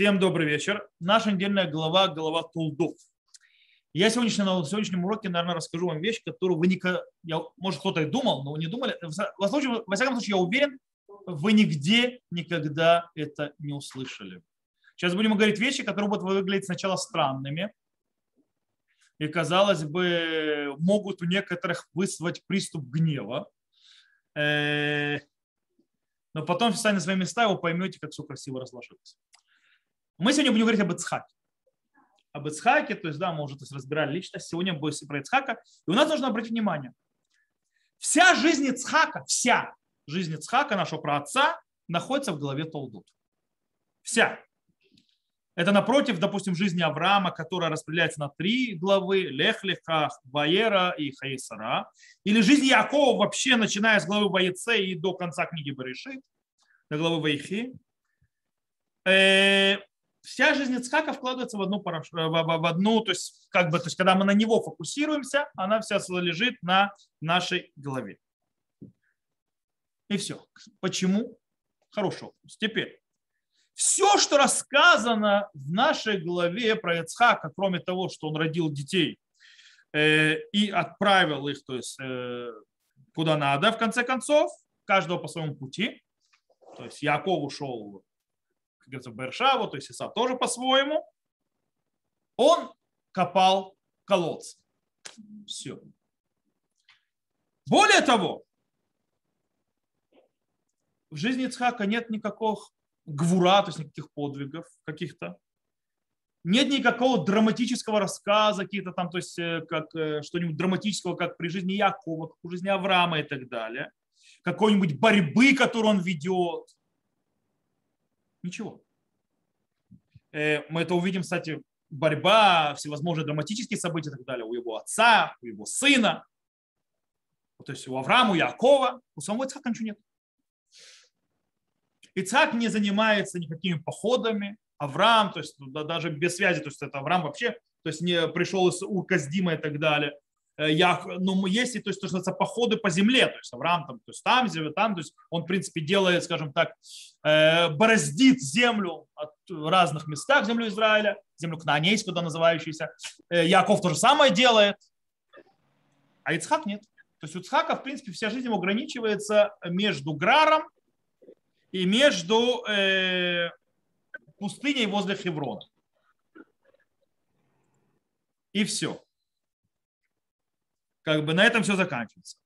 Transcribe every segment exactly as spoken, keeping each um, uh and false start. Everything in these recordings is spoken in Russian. Всем добрый вечер. Наша недельная глава, глава Толду. Я сегодняшний, на сегодняшнем уроке, наверное, расскажу вам вещь, которую вы никогда, я, может, кто-то и думал, но вы не думали. Во, случае, во всяком случае, я уверен, вы нигде никогда это не услышали. Сейчас будем говорить вещи, которые будут выглядеть сначала странными и, казалось бы, могут у некоторых вызвать приступ гнева. Но потом встань на свои места, и вы поймете, как все красиво разложилось. Мы сегодня будем говорить об Ицхаке. Об Ицхаке, то есть, да, мы уже то есть, разбирали личность. Сегодня мы будем про Ицхака. И у нас нужно обратить внимание. Вся жизнь Ицхака, вся жизнь Ицхака, нашего праотца, находится в голове Толдут. Вся. Это напротив, допустим, жизни Авраама, которая распределяется на три главы. Лехлеха, Ваера и Хайсара. Или жизнь Якова вообще, начиная с главы Ваице и до конца книги Бариши, до главы Вайхи. Вся жизнь Ицхака вкладывается в одну, в одну то, есть, как бы, то есть когда мы на него фокусируемся, она вся лежит на нашей голове. И все. Почему? Хороший вопрос. Теперь, все, что рассказано в нашей главе про Ицхака, кроме того, что он родил детей и отправил их то есть, куда надо, в конце концов, каждого по своему пути, то есть Яков ушел в Бершаву, то есть Исав тоже по-своему, он копал колодцы. Все. Более того, в жизни Ицхака нет никаких гвура, то есть никаких подвигов каких-то, нет никакого драматического рассказа, какие-то там, то есть как что-нибудь драматического, как при жизни Якова, как у жизни Авраама и так далее, какой-нибудь борьбы, которую он ведет. Ничего. Мы это увидим, кстати, борьба, всевозможные драматические события и так далее у его отца, у его сына, то есть у Авраама, у Якова, у самого Ицхака ничего нет. Ицхак не занимается никакими походами, Авраам, то есть даже без связи, то есть это Авраам вообще, то есть не пришел из Ур Касдима и так далее. Я, ну, есть и то, есть, то, что походы по земле, то есть Авраам там, то есть там, там, то есть он, в принципе, делает, скажем так, бороздит землю от разных местах, землю Израиля, землю Кнанейскую, да, называющуюся. Яков то же самое делает, а Ицхак нет. То есть у Ицхака, в принципе, вся жизнь ограничивается между Граром и между э, пустыней возле Хеврона. И все. Как бы на этом все заканчивается.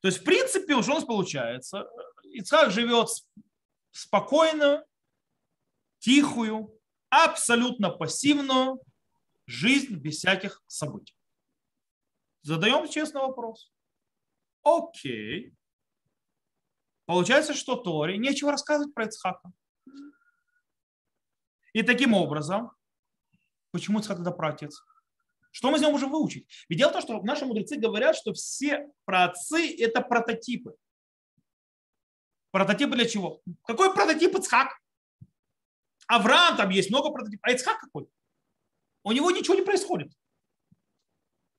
То есть, в принципе, уж у нас получается, Ицхак живет спокойную, тихую, абсолютно пассивную жизнь без всяких событий. Задаем честный вопрос. Окей. Получается, что Торе нечего рассказывать про Ицхака. И таким образом, почему Ицхак тогда праотец? Что мы с ним можем выучить? Ведь дело в том, что наши мудрецы говорят, что все праотцы – это прототипы. Прототипы для чего? Какой прототип Ицхак? Авраам, там есть много прототипов. А Ицхак какой? У него ничего не происходит.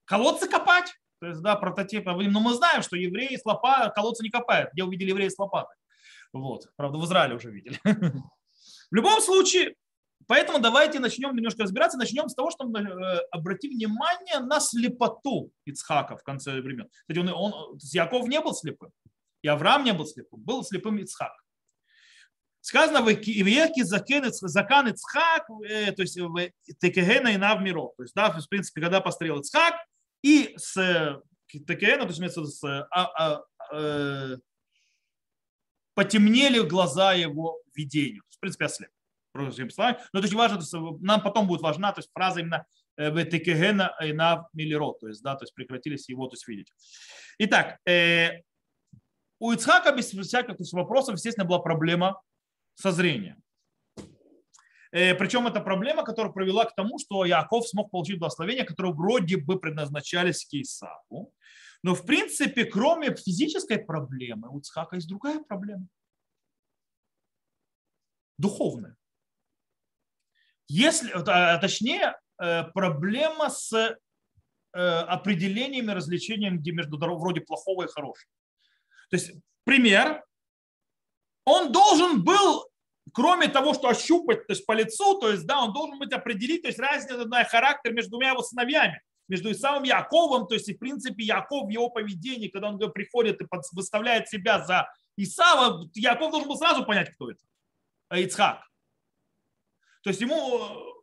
Колодцы копать. То есть, да, прототип. Но мы знаем, что евреи с лопатой колодцы не копают. Где увидели евреи с лопатой? Вот. Правда, в Израиле уже видели. В любом случае… Поэтому давайте начнем немножко разбираться. Начнем с того, что обратим внимание на слепоту Ицхака в конце времен. Кстати, он, он, Яков не был слепым, и Авраам не был слепым. Был слепым Ицхак. Сказано в Иеке закан Ицхак, то есть в Текегена и Навмиро. То есть, да, в принципе, когда пострел Ицхак, и с Текегена, то есть с, а, а, а, потемнели глаза его видению. В принципе, ослеп. Но это очень важно, нам потом будет важна то есть, фраза именно «Текегена и на милеро», то есть, да, то есть прекратились его, то есть видеть. Итак, у Ицхака без всяких вопросов, естественно, была проблема со зрением. Причем это проблема, которая привела к тому, что Яков смог получить благословения, которые вроде бы предназначались к Исаву. Но, в принципе, кроме физической проблемы, у Ицхака есть другая проблема. Духовная. Если, а, точнее, проблема с определениями, различениями между вроде плохого и хорошего. То есть, пример, он должен был кроме того, что ощупать, то есть по лицу, то есть, да, он должен быть определить, то есть разница на характер между двумя его сыновьями, между Исавом и Яковом, то есть, и в принципе, Яков в его поведении, когда он приходит и выставляет себя за Исава, Яков должен был сразу понять, кто это, Ицхак. То есть ему,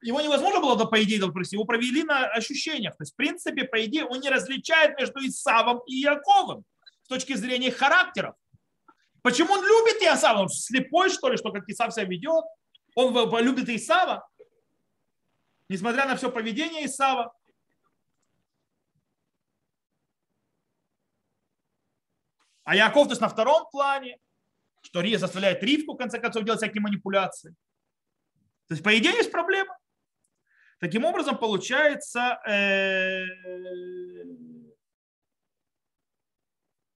его невозможно было, по идее, допросить, его провели на ощущениях. То есть, в принципе, по идее, он не различает между Исавом и Яковом с точки зрения их характеров. Почему он любит Исава? Он слепой, что ли, что как Исав себя ведет? Он любит Исава, несмотря на все поведение Исава. А Яков, то есть, на втором плане, что Рия заставляет Ривку, в конце концов, делать всякие манипуляции. То есть, по идее, есть проблема. Таким образом, получается,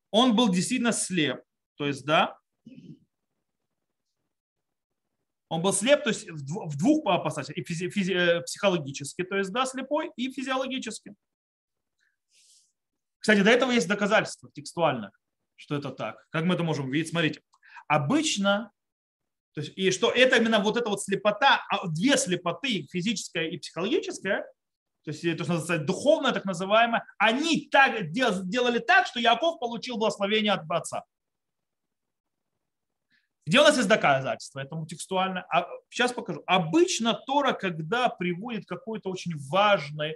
он был действительно слеп. То есть, да, он был слеп, то есть, в двух поставках, и психологически, то есть, да, слепой, и физиологически. Кстати, до этого есть доказательства текстуально, что это так. Как мы это можем видеть? Смотрите, обычно, то есть, и что это именно вот эта вот слепота, две слепоты, физическая и психологическая, то есть, то, что называется, духовная, так называемая, они так, делали так, что Яков получил благословение от отца. Где у нас есть доказательства этому текстуально? А сейчас покажу. Обычно Тора, когда приводит какой-то очень важный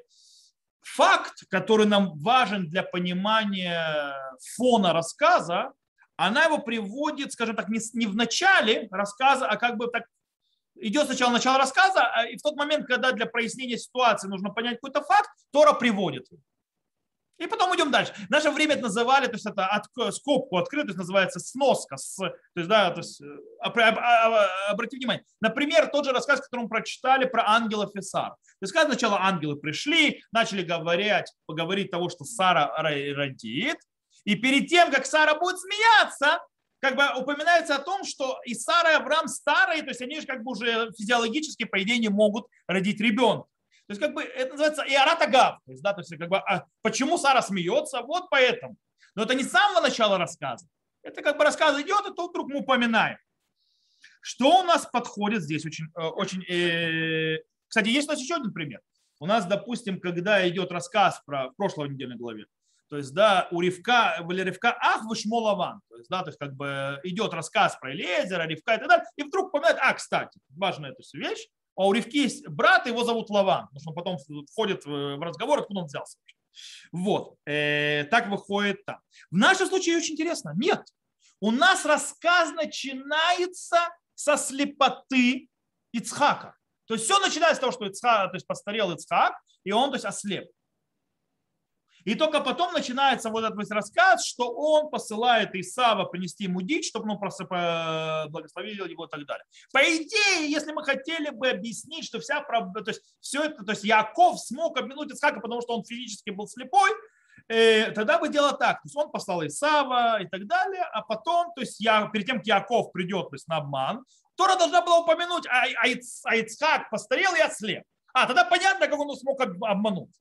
факт, который нам важен для понимания фона рассказа, она его приводит, скажем так, не в начале рассказа, а как бы так идет сначала начало рассказа, и в тот момент, когда для прояснения ситуации нужно понять какой-то факт, Тора приводит. И потом идем дальше. В наше время это называли, то есть это от, скобку открыто, то есть называется сноска. С, то есть, да, то есть, обратите внимание. Например, тот же рассказ, который мы прочитали про ангелов и Сару. То есть сначала ангелы пришли, начали говорить, поговорить того, что Сара родит. И перед тем, как Сара будет смеяться, как бы упоминается о том, что и Сара, и Авраам старые, то есть они же как бы уже физиологически, по идее, не могут родить ребенка. То есть, как бы, это называется иарат агав. То есть, да, то есть, как бы, а почему Сара смеется? Вот поэтому. Но это не с самого начала рассказа. Это как бы рассказ идет, и то вдруг мы упоминаем. Что у нас подходит здесь? Очень, очень, э... Кстати, есть у нас еще один пример. У нас, допустим, когда идет рассказ про прошлой недельной главе, то есть, да, у Ривка, были Ривка, ах, вы шмо Лаван. То есть, да, то есть, как бы, идет рассказ про Элиэзера, Ривка и так далее, и вдруг упоминают, а, кстати, важная эта вещь, а у Ривки есть брат, его зовут Лаван, потому что он потом входит в разговор, откуда он взялся. Вот, э, так выходит там. В нашем случае очень интересно. Нет, у нас рассказ начинается со слепоты Ицхака. То есть все начинается с того, что Ицхак, то есть постарел Ицхак, и он, то есть, ослеп. И только потом начинается вот этот вот рассказ, что он посылает Исава принести ему дичь, чтобы он просто благословил его и так далее. По идее, если мы хотели бы объяснить, что вся проблема, то есть все это, то есть Яков смог обмануть Ицхака, потому что он физически был слепой, тогда бы дело так, то есть он послал Исава и так далее, а потом, то есть я, перед тем, как Яков придет, то есть на обман, Тора должна была упомянуть, а, а Ицхак постарел и ослеп. А, тогда понятно, как он смог обмануть.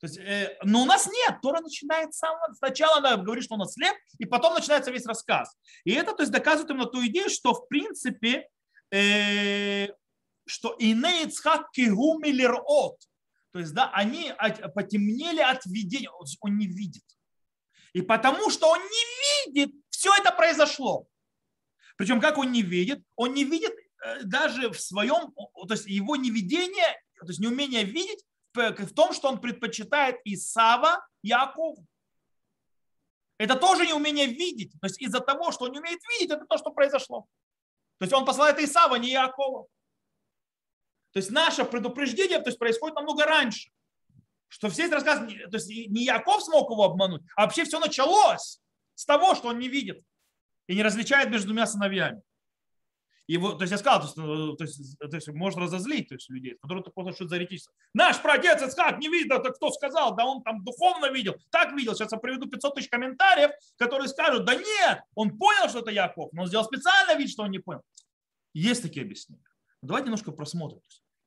То есть, э, но у нас нет. Тора начинает с самого начала, она говорит, что он ослеп, и потом начинается весь рассказ. И это, то есть, доказывает именно ту идею, что в принципе, э, что иней Ицхак кигуми лирот, то есть, да, они от, потемнели от видения, он не видит. И потому что он не видит, все это произошло. Причем как он не видит, он не видит даже в своем, то есть его невидение, то есть неумение видеть, в том, что он предпочитает Исава Якову. Это тоже неумение видеть. То есть из-за того, что он не умеет видеть, это то, что произошло. То есть он посылает Исава, не Якова. То есть наше предупреждение, то есть, происходит намного раньше. Что все эти рассказы, то есть не Яков смог его обмануть, а вообще все началось с того, что он не видит и не различает между двумя сыновьями. Его, то есть я сказал, то есть, то есть, то есть может разозлить, то есть, людей, которые просто что-то заретишься. Наш праотец Ицхак не видел, это кто сказал, да он там духовно видел, так видел. Сейчас я приведу пятьсот тысяч комментариев, которые скажут, да нет, он понял, что это Яков, но он сделал специально вид, что он не понял. Есть такие объяснения. Давайте немножко просмотрим.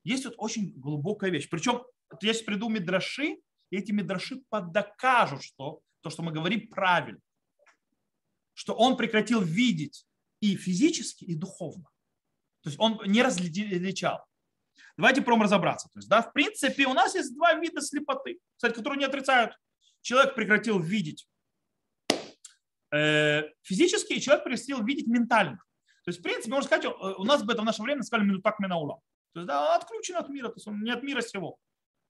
Есть вот очень глубокая вещь. Причем я сейчас приду мидраши, и эти мидраши поддокажут, что то, что мы говорим, правильно. Что он прекратил видеть и физически, и духовно. То есть он не различал. Давайте пробуем разобраться. То есть, да, в принципе, у нас есть два вида слепоты, кстати, которые не отрицают. Человек прекратил видеть физически, и человек прекратил видеть ментально. То есть, в принципе, можно сказать, у нас бы это в наше время сказали минутак минаула. То есть, да, он отключен от мира, то есть он не от мира сего.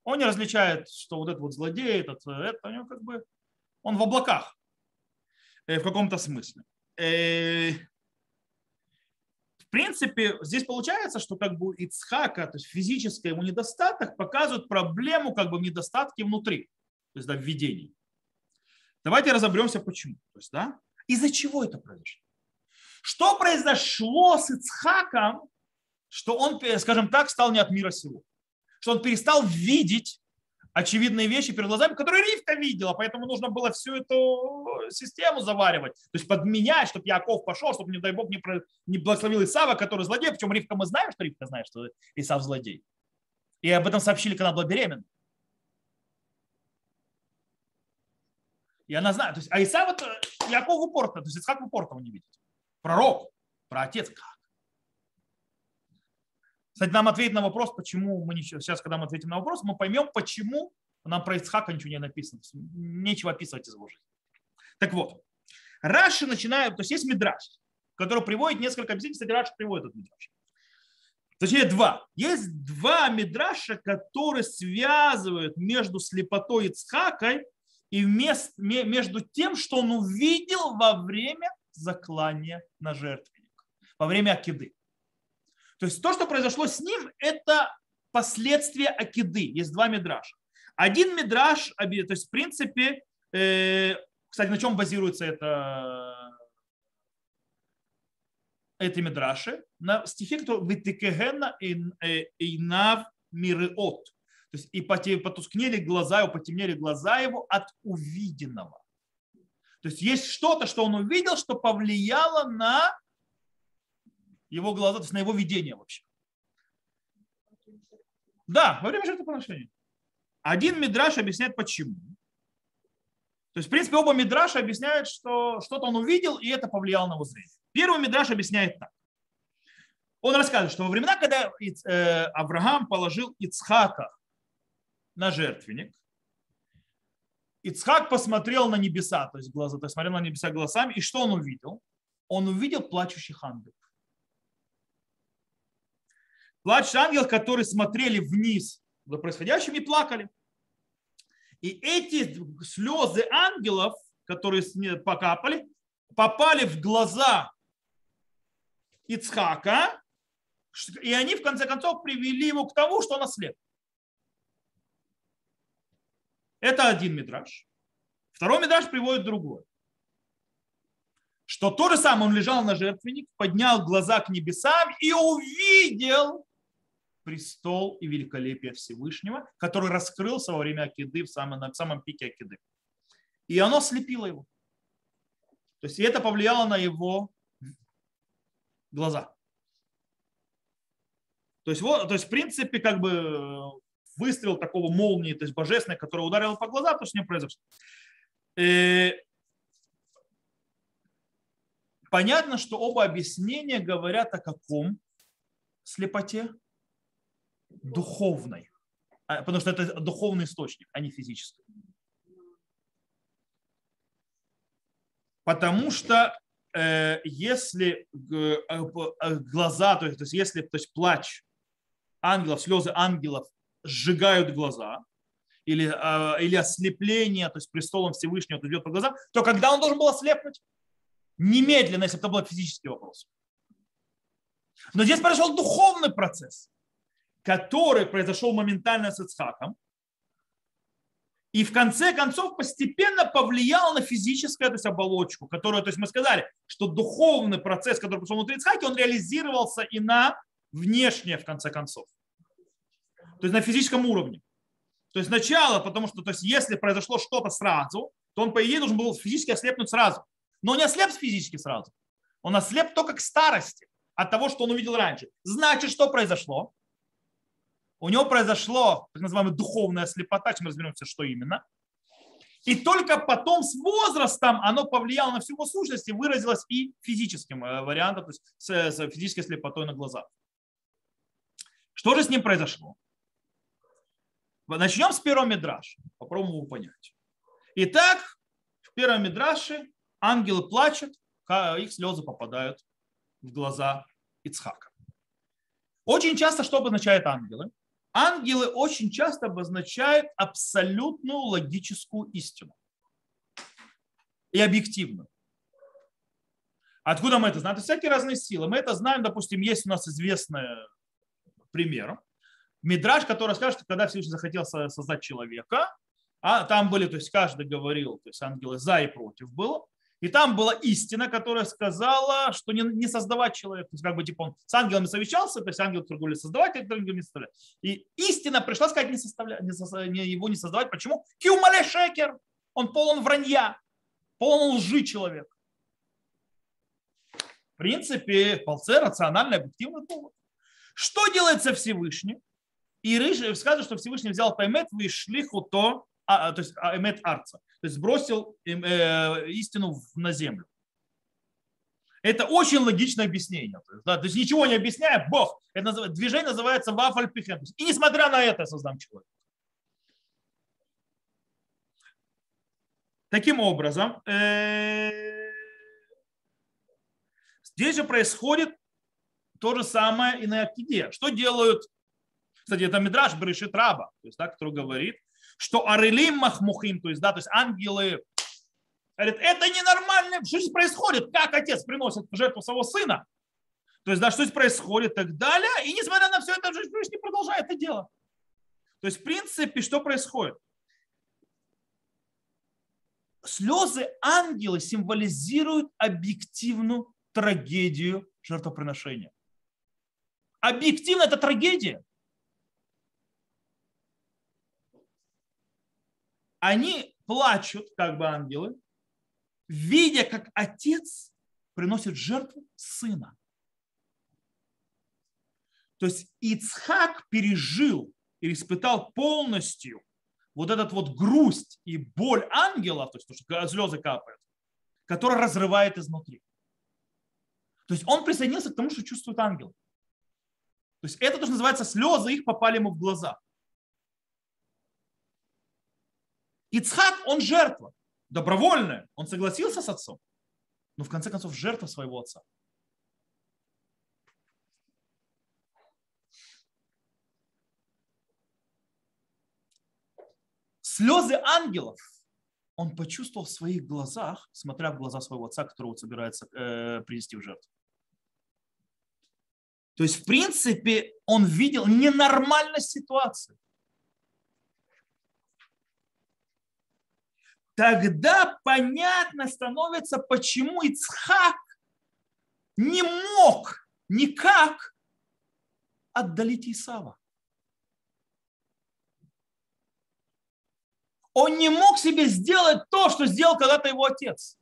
Он не различает, что вот этот вот злодей, этот, это, у него как бы он в облаках в каком-то смысле. В принципе, здесь получается, что как бы Ицхака, то есть физическое его недостаток, показывает проблему как бы в недостатке внутри, то есть да, в видении. Давайте разобремся, почему. То есть, да, из-за чего это произошло? Что произошло с Ицхаком, что он, скажем так, стал не от мира сего? Что он перестал видеть очевидные вещи перед глазами, которые Ривка видела, поэтому нужно было всю эту систему заваривать, то есть подменять, чтобы Яков пошел, чтобы, не дай бог, не благословил Исава, который злодей, причем Ривка, мы знаем, что Ривка знает, что Исав злодей. И об этом сообщили, когда она была беременна. И она знает, то есть, а Исав, вот, Яков упорно, то есть Ицхак упорно не видит. Пророк, праотец, как? Кстати, нам ответить на вопрос, почему мы ничего... Сейчас, когда мы ответим на вопрос, мы поймем, почему нам про Ицхака ничего не написано. Нечего описывать из его жизни. Так вот, Раши начинают... То есть есть Мидраш, который приводит несколько объяснений. Кстати, Раши приводит этот Мидраш. Точнее, два. Есть два Мидраша, которые связывают между слепотой Ицхакой и вместо, между тем, что он увидел во время заклания на жертвенник, во время Акеды. То есть то, что произошло с ним, это последствия Акеды. Есть два мидраша. Один мидраш, то есть в принципе, э, кстати, на чем базируется это, эти мидраши? На стихе, которые «Витикегена инав мириот». То есть и потускнели глаза его, потемнели глаза его от увиденного. То есть есть что-то, что он увидел, что повлияло на его глаза, то есть на его видение вообще. Да, во время жертвоприношения. Один мидраш объясняет, почему. То есть, в принципе, оба мидраша объясняют, что что-то он увидел, и это повлияло на его зрение. Первый мидраш объясняет так. Он рассказывает, что во времена, когда Авраам положил Ицхака на жертвенник, Ицхак посмотрел на небеса, то есть глаза, то есть смотрел на небеса глазами, и что он увидел? Он увидел плачущих ангелов. Плачущих ангелов, которые смотрели вниз за происходящим и плакали. И эти слезы ангелов, которые покапали, попали в глаза Ицхака, и они в конце концов привели его к тому, что он ослеп. Это один мидраш. Второй мидраш приводит другой. Что то же самое, он лежал на жертвенник, поднял глаза к небесам и увидел престол и великолепие Всевышнего, который раскрылся во время Акеды, в самом, на самом пике Акеды. И оно слепило его. То есть это повлияло на его глаза. То есть, вот, то есть в принципе, как бы выстрел такого молнии, то есть божественной, которая ударила по глазам, то, что с ним произошло. И понятно, что оба объяснения говорят о каком слепоте? Духовной. Потому что это духовный источник, а не физический. Потому что э, если глаза, то есть, то есть если то есть плач ангелов, слезы ангелов сжигают глаза, или, э, или ослепление, то есть престолом Всевышнего идет по глазам, то когда он должен был ослепнуть? Немедленно, если бы это был физический вопрос. Но здесь произошел духовный процесс, который произошел моментально с Ицхаком, и в конце концов постепенно повлиял на физическую, то есть оболочку, которую, то есть мы сказали, что духовный процесс, который пошел внутри Ицхака, он реализировался и на внешнее, в конце концов. То есть на физическом уровне. То есть сначала, потому что то есть если произошло что-то сразу, то он, по идее, должен был физически ослепнуть сразу. Но он не ослеп физически сразу. Он ослеп только к старости от того, что он увидел раньше. Значит, что произошло? У него произошло так называемая духовная слепота, мы разберемся, что именно. И только потом с возрастом оно повлияло на всю его сущность и выразилось и физическим вариантом, то есть с физической слепотой на глазах. Что же с ним произошло? Начнем с первого мидраша. Попробуем его понять. Итак, в первом мидраше ангелы плачут, их слезы попадают в глаза Ицхака. Очень часто что обозначают ангелы? Ангелы очень часто обозначают абсолютную логическую истину и объективную. Откуда мы это знаем? Это всякие разные силы. Мы это знаем, допустим, есть у нас известный пример. Мидраш, который расскажет, что когда Всевышний захотел создать человека, а там были, то есть каждый говорил, то есть ангелы за и против было, и там была истина, которая сказала, что не, не создавать человека. То есть как бы типа он с ангелами совещался, то есть ангелы другой создавать, а другой не создавать. И истина пришла сказать, не составлять, не со, не, его не создавать. Почему? Киумале шекер. Он полон вранья, полон лжи человек. В принципе, вполне рациональный, объективный повод. Что делается Всевышний? И Рыжий сказано, что Всевышний взял паймет, вышли хуто, а, то есть эмет арца, то есть сбросил э, истину на землю. Это очень логичное объяснение. То есть, да, то есть ничего не объясняя, Бог. Это называется, движение называется вафальпихен. И несмотря на это, я создам человека. Таким образом, э, здесь же происходит то же самое и на Акеде. Что делают? Кстати, это мидраш Бариши Раба, то есть, да, который говорит, что арелим махмухим, то есть, да, то есть ангелы говорят, это ненормально, что здесь происходит, как отец приносит жертву своего сына, то есть, да, что здесь происходит и так далее, и несмотря на все это, Всевышний продолжает это дело. То есть, в принципе, что происходит? Слезы ангелы символизируют объективную трагедию жертвоприношения. Объективно это трагедия. Они плачут, как бы ангелы, видя, как отец приносит жертву сына. То есть Ицхак пережил и испытал полностью вот этот вот грусть и боль ангелов, то есть то, что слезы капают, которая разрывает изнутри. То есть он присоединился к тому, что чувствует ангел. То есть это то, что называется слезы, их попали ему в глаза. Ицхак, он жертва, добровольная. Он согласился с отцом, но в конце концов жертва своего отца. Слезы ангелов он почувствовал в своих глазах, смотря в глаза своего отца, которого он собирается э, принести в жертву. То есть, в принципе, он видел ненормальность ситуации. Тогда понятно становится, почему Ицхак не мог никак отдалить Исава. Он не мог себе сделать то, что сделал когда-то его отец.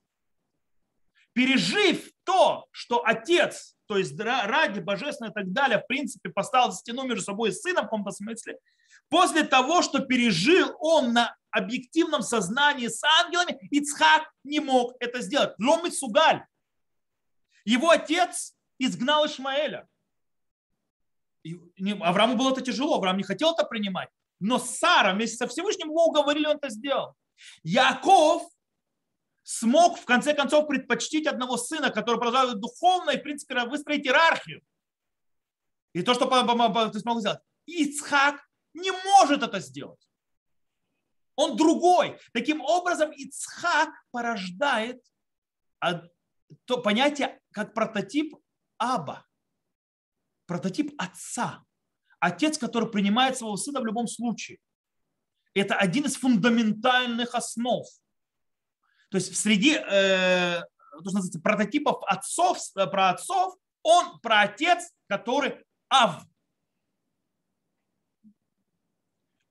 Пережив то, что отец, то есть ради божественного и так далее, в принципе, поставил стену между собой и сыном в каком-то смысле, после того, что пережил он на объективном сознании с ангелами, Ицхак не мог это сделать. Лом и Сугаль. Его отец изгнал Ишмаэля. Аврааму было это тяжело, Авраам не хотел это принимать. Но Сара вместе со Всевышним его уговорили, он это сделал. Яков смог в конце концов предпочтить одного сына, который продолжал духовно и, в принципе, выстроить иерархию. И то, что ты смог сделать. Ицхак не может это сделать. Он другой. Таким образом, Ицхак порождает то понятие как прототип Аба, прототип отца. Отец, который принимает своего сына в любом случае. Это один из фундаментальных основ. То есть среди э, прототипов отцов, про отцов, он про отец, который Ав.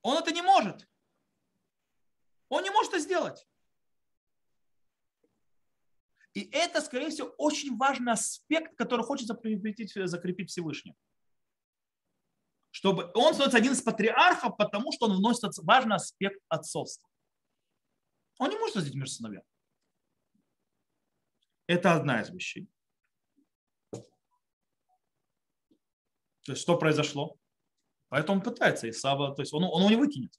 Он это не может. Он не может это сделать. И это, скорее всего, очень важный аспект, который хочется прикрепить, закрепить Всевышний. Чтобы он становится один из патриархов, потому что он вносит важный аспект отцовства. Он не может создать мир сыновья. Это одна из вещей. То есть что произошло? Поэтому он пытается Исава, то есть он, он его не выкинет.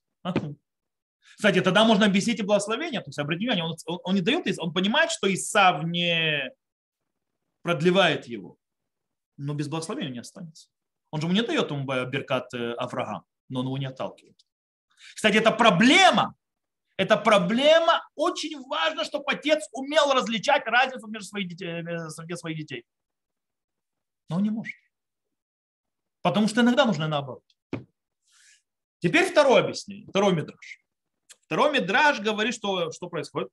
Кстати, тогда можно объяснить и благословение, то есть обратите внимание, он, он, он не дает, он понимает, что Исав не продлевает его, но без благословения не останется. Он же ему не дает ему беркат Авраам, но он его не отталкивает. Кстати, это проблема, это проблема, очень важно, чтобы отец умел различать разницу между своих детей, среди своих детей. Но он не может. Потому что иногда нужно наоборот. Теперь второе объяснение, второй мидраш. Второй мидраш говорит, что, что происходит.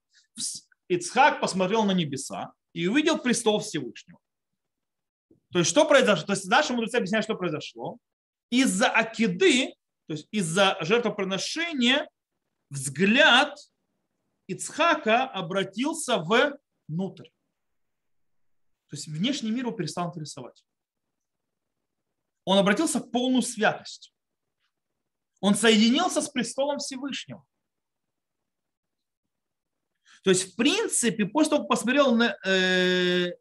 Ицхак посмотрел на небеса и увидел престол Всевышнего. То есть что произошло? То есть наши мудрецы объясняют, что произошло. Из-за Акеды, то есть из-за жертвоприношения, взгляд Ицхака обратился внутрь. То есть внешний мир его перестал интересовать. Он обратился в полную святость. Он соединился с престолом Всевышнего. То есть, в принципе, после того, как посмотрел на, э,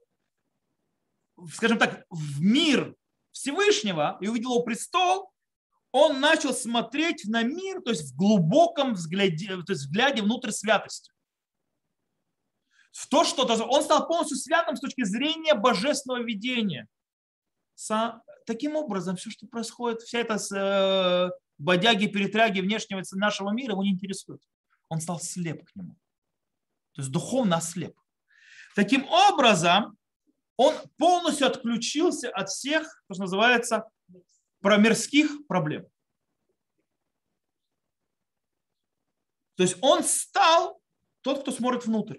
скажем так, в мир Всевышнего и увидел его престол, он начал смотреть на мир, то есть в глубоком взгляде, то есть взгляде внутрь святости. В то, что он стал полностью святым с точки зрения божественного видения. Таким образом, все, что происходит, вся эта бодяги, перетряги внешнего нашего мира его не интересует. Он стал слеп к нему. То есть духовно ослеп. Таким образом, он полностью отключился от всех, что называется, промирских проблем. То есть он стал тот, кто смотрит внутрь.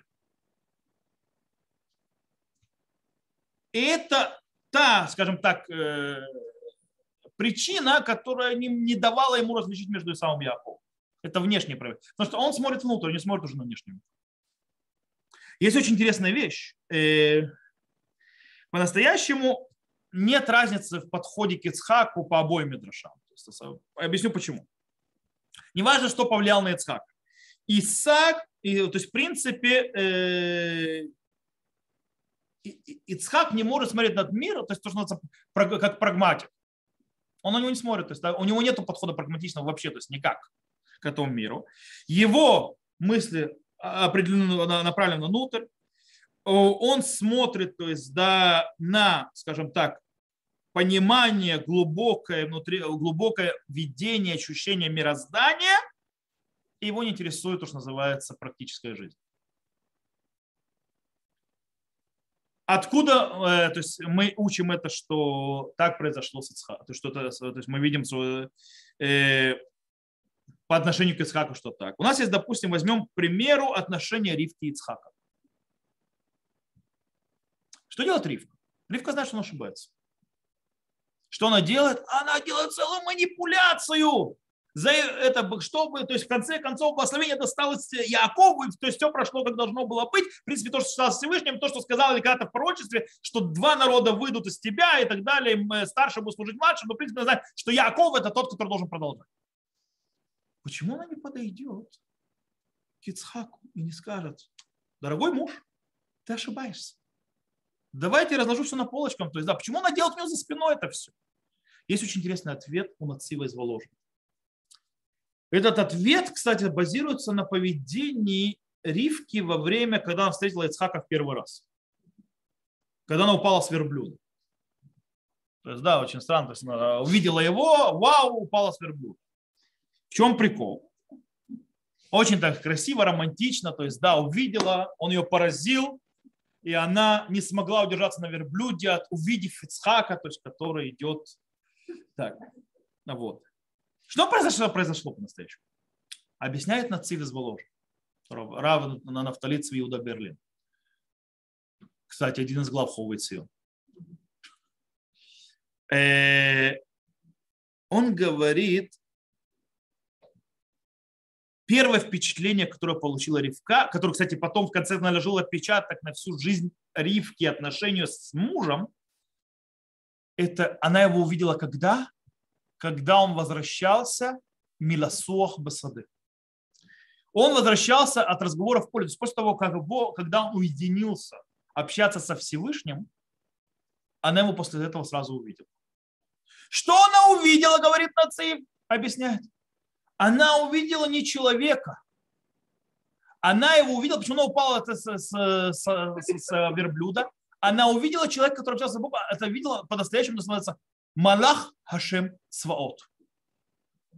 И это та, скажем так, причина, которая не давала ему различить между Исавом и Яковом. Это внешнее проявление. Потому что он смотрит внутрь, не смотрит уже на внешний мир. Есть очень интересная вещь. По-настоящему нет разницы в подходе к Ицхаку по обоим мидрашам. Объясню почему. Не важно, что повлиял на Ицхак. Исаак, то есть в принципе Ицхак не может смотреть на мир, то есть то, что называется, как прагматик. Он на него не смотрит, то есть у него нет подхода прагматичного вообще, то есть никак к этому миру. Его мысли определенно направлены внутрь. Он смотрит, то есть да, на, скажем так, понимание глубокое внутри, глубокое видение, ощущение мироздания, и его не интересует то, что называется практическая жизнь. Откуда, то есть мы учим это, что так произошло с Ицхаком, то, то есть мы видим что, э, по отношению к Ицхаку, что так. У нас есть, допустим, возьмем, к примеру, отношение Ривки и Ицхака. Что делает Ривка? Ривка знает, что она ошибается. Что она делает? Она делает целую манипуляцию. За это, чтобы, то есть в конце концов благословение досталось Якову, то есть все прошло, как должно было быть. В принципе, то, что стало Всевышним, то, что сказал когда-то в пророчестве, что два народа выйдут из тебя и так далее, старший будет служить младшим, но в принципе она знает, что Яков это тот, который должен продолжать. Почему она не подойдет к Ицхаку и не скажет: дорогой муж, ты ошибаешься. Давайте я разложу все на полочкам. То есть, да, почему она делает у него за спиной это все? Есть очень интересный ответ у Нацива из Воложи. Этот ответ, кстати, базируется на поведении Ривки во время, когда она встретила Ицхака в первый раз. Когда она упала с верблюда. То есть, да, очень странно. То есть, она увидела его, вау, упала с верблюда. В чем прикол? Очень так красиво, романтично. То есть, да, увидела, он ее поразил, и она не смогла удержаться на верблюде, увидев Ицхака, то есть, который идет так. Вот. Что произошло, произошло по-настоящему? Объясняет Нацив из Воложи, равен на Нафтали Цви Иегуда Берлин. Кстати, один из глав Ховевей Цион. Он говорит, первое впечатление, которое получила Ривка, которое, кстати, потом в конце наложил отпечаток на всю жизнь Ривки, отношению с мужем, это она его увидела когда? Когда он возвращался, милосох басады. Он возвращался от разговора в поле. То есть после того, как его, когда он уединился общаться со Всевышним, она его после этого сразу увидела. Что она увидела, говорит Нацив, объясняет. Она увидела не человека. Она его увидела, почему она упала с, с, с, с, с верблюда. Она увидела человека, который общался с Богом. Это видела по-настоящему, называется Малах Хашем Сваот.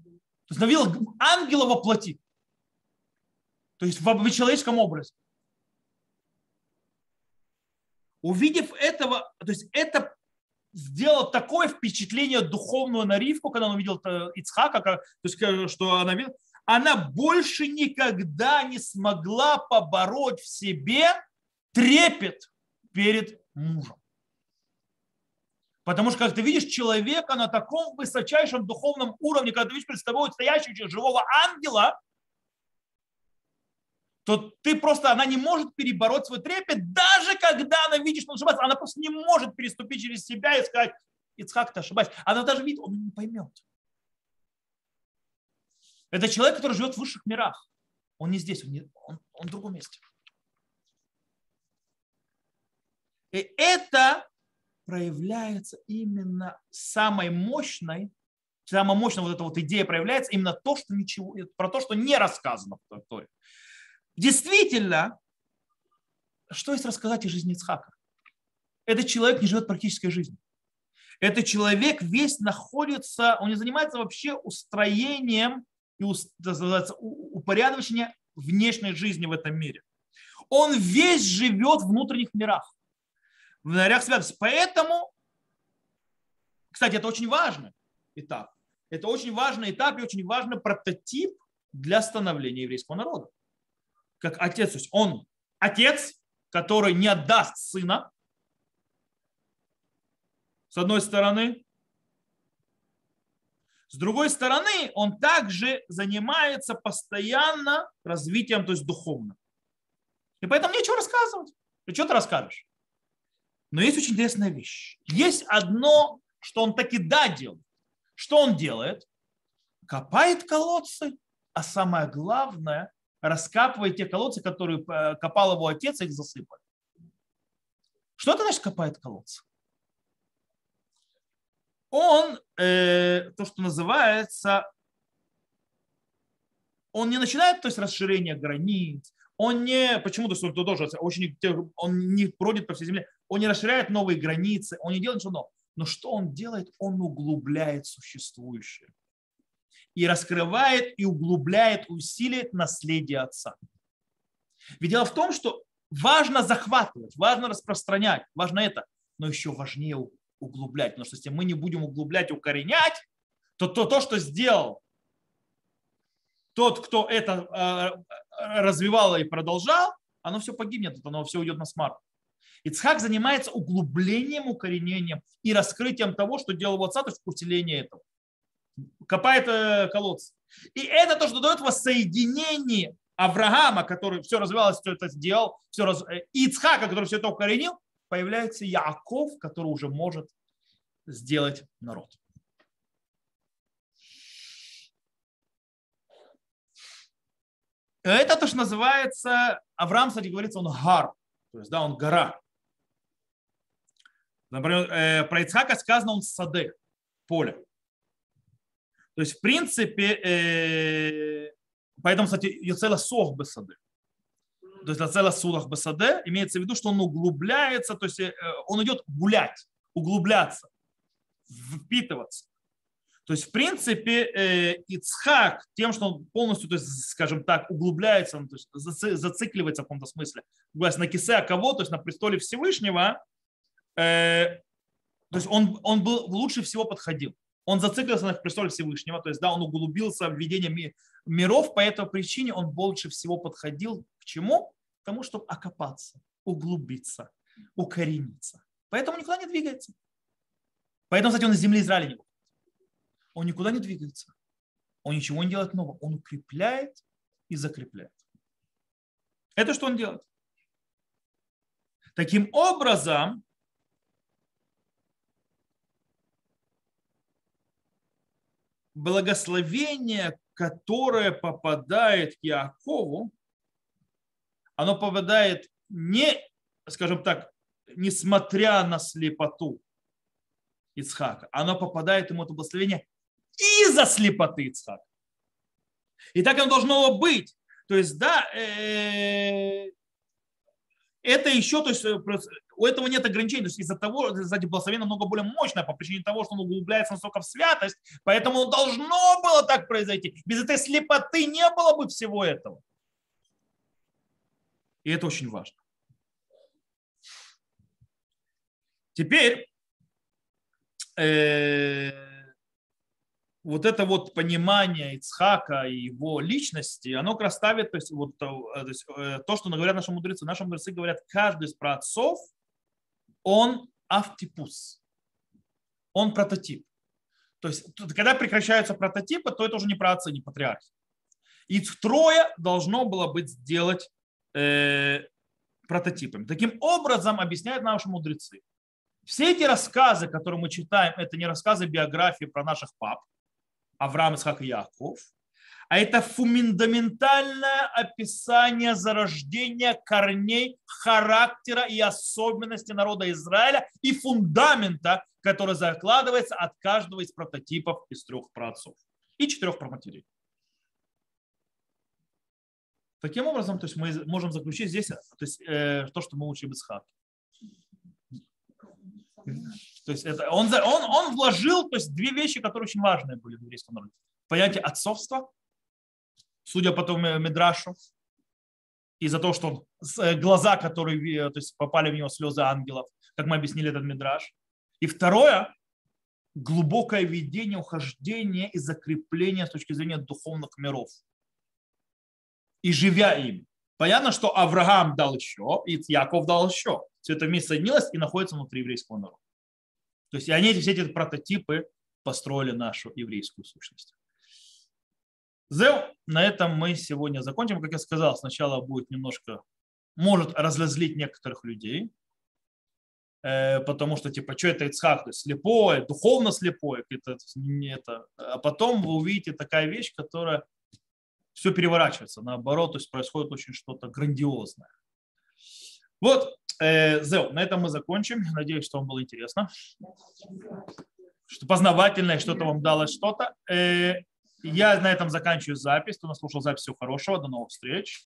То есть она видела ангела во плоти. То есть в человеческом образе. Увидев этого, то есть это сделало такое впечатление духовную на Ривку, когда она увидела Ицхака, то есть, что она видела, она больше никогда не смогла побороть в себе трепет перед мужем. Потому что, как ты видишь человека на таком высочайшем духовном уровне, когда ты видишь перед собой стоящего живого ангела, то ты просто, она не может перебороть свой трепет, даже когда она видит, что он ошибается, она просто не может переступить через себя и сказать, Ицхак, ты ошибаешься. Она даже видит, он не поймет. Это человек, который живет в высших мирах. Он не здесь, он, не, он, он в другом месте. И это проявляется именно самой мощной, самая мощная вот эта вот идея проявляется именно то, что ничего, про то, что не рассказано в Торе. Действительно, что есть рассказать о жизни Ицхака? Этот человек не живет практической жизнью. Этот человек весь находится, он не занимается вообще устроением и упорядочением внешней жизни в этом мире. Он весь живет в внутренних мирах, в мирах святости. Поэтому, кстати, это очень важный этап. Это очень важный этап и очень важный прототип для становления еврейского народа. Как отец, то есть он отец, который не отдаст сына, с одной стороны. С другой стороны, он также занимается постоянно развитием, то есть духовным. И поэтому нечего рассказывать. Ты что-то расскажешь. Но есть очень интересная вещь. Есть одно, что он таки да делает. Что он делает? Копает колодцы, а самое главное – раскапывает те колодцы, которые копал его отец, их засыпали. Что это значит копает колодцы? Он, э, то, что называется, он не начинает, то есть, расширение границ, он не, почему-то, он тоже, очень, он не бродит по всей земле, он не расширяет новые границы, он не делает ничего нового. Но что он делает? Он углубляет существующее. И раскрывает, и углубляет, усиливает наследие отца. Ведь дело в том, что важно захватывать, важно распространять, важно это, но еще важнее углублять. Потому что если мы не будем углублять, укоренять, то то, то что сделал тот, кто это развивал и продолжал, оно все погибнет, оно все уйдет на смарт. Ицхак занимается углублением, укоренением и раскрытием того, что делал его отца, то есть усиление этого. Копает колодцы. И это то, что дает воссоединение Авраама, который все развивалось, все это сделал, все раз... и Ицхака, который все это укоренил, появляется Яков, который уже может сделать народ. Это то, что называется, Авраам, кстати, говорится, он гар, то есть да, он гора. Например, про Ицхака сказано, он саде, поле. То есть, в принципе, поэтому, кстати, Йоцела Сох Бесаде, то есть Йоцела Сулах Бесаде, имеется в виду, что он углубляется, то есть он идет гулять, углубляться, впитываться. То есть, в принципе, Ицхак тем, что он полностью, то есть, скажем так, углубляется, то есть, зацикливается в каком-то смысле, на кисе кого, то есть на престоле Всевышнего, то есть он, он был, лучше всего подходил. Он зациклился на престоле Всевышнего, то есть да, он углубился в видение миров, по этой причине он больше всего подходил к чему? К тому, чтобы окопаться, углубиться, укорениться. Поэтому никуда не двигается. Поэтому, кстати, он из земли Израиля не уходит. Он никуда не двигается. Он ничего не делает нового. Он укрепляет и закрепляет. Это что он делает. Таким образом, благословение, которое попадает к Якову, оно попадает не, скажем так, несмотря на слепоту Ицхака, оно попадает ему от благословения из-за слепоты Ицхака. И так оно должно быть. То есть, да, это еще, то есть, у этого нет ограничений. То есть из-за того, кстати, благословение намного более мощное по причине того, что он углубляется настолько в святость, поэтому должно было так произойти. Без этой слепоты не было бы всего этого. И это очень важно. Теперь э, вот это вот понимание Ицхака и его личности, оно как раз ставит, то есть, вот, то, есть, то, что говорят наши мудрецы. Наши мудрецы говорят, каждый из праотцов, он автипус, он прототип. То есть, когда прекращаются прототипы, то это уже не праотцы, не патриархи. И трое должно было быть сделать э, прототипами. Таким образом, объясняют наши мудрецы. Все эти рассказы, которые мы читаем, это не рассказы биографии про наших пап, Авраам, Ицхак и Яков, а это фундаментальное описание зарождения корней, характера и особенностей народа Израиля и фундамента, который закладывается от каждого из прототипов из трех праотцов и четырех праматерей. Таким образом, то есть мы можем заключить здесь то, есть, э, то что мы учим Ицхака. То есть это, он, он, он вложил то есть, две вещи, которые очень важные были в еврейском народе. Понятие отцовства, судя по тому Мидрашу, и за то, что он, глаза, которые то есть, попали в него слезы ангелов, как мы объяснили этот Мидраш. И второе, глубокое видение, ухождение и закрепление с точки зрения духовных миров. И живя им. Понятно, что Авраам дал еще, и Яков дал еще. Все это вместе соединилось и находится внутри еврейского народа. То есть и они, все эти прототипы построили нашу еврейскую сущность. Зел, на этом мы сегодня закончим. Как я сказал, сначала будет немножко, может разозлить некоторых людей, потому что типа, что это Ицхак, то есть слепое, духовно слепое, это, это. А потом вы увидите такая вещь, которая все переворачивается, наоборот, то есть происходит очень что-то грандиозное. Вот, э, Зел, на этом мы закончим. Надеюсь, что вам было интересно, что познавательное, что-то вам далось что-то. Э, я на этом заканчиваю запись. Кто нас слушал запись, всего хорошего, до новых встреч.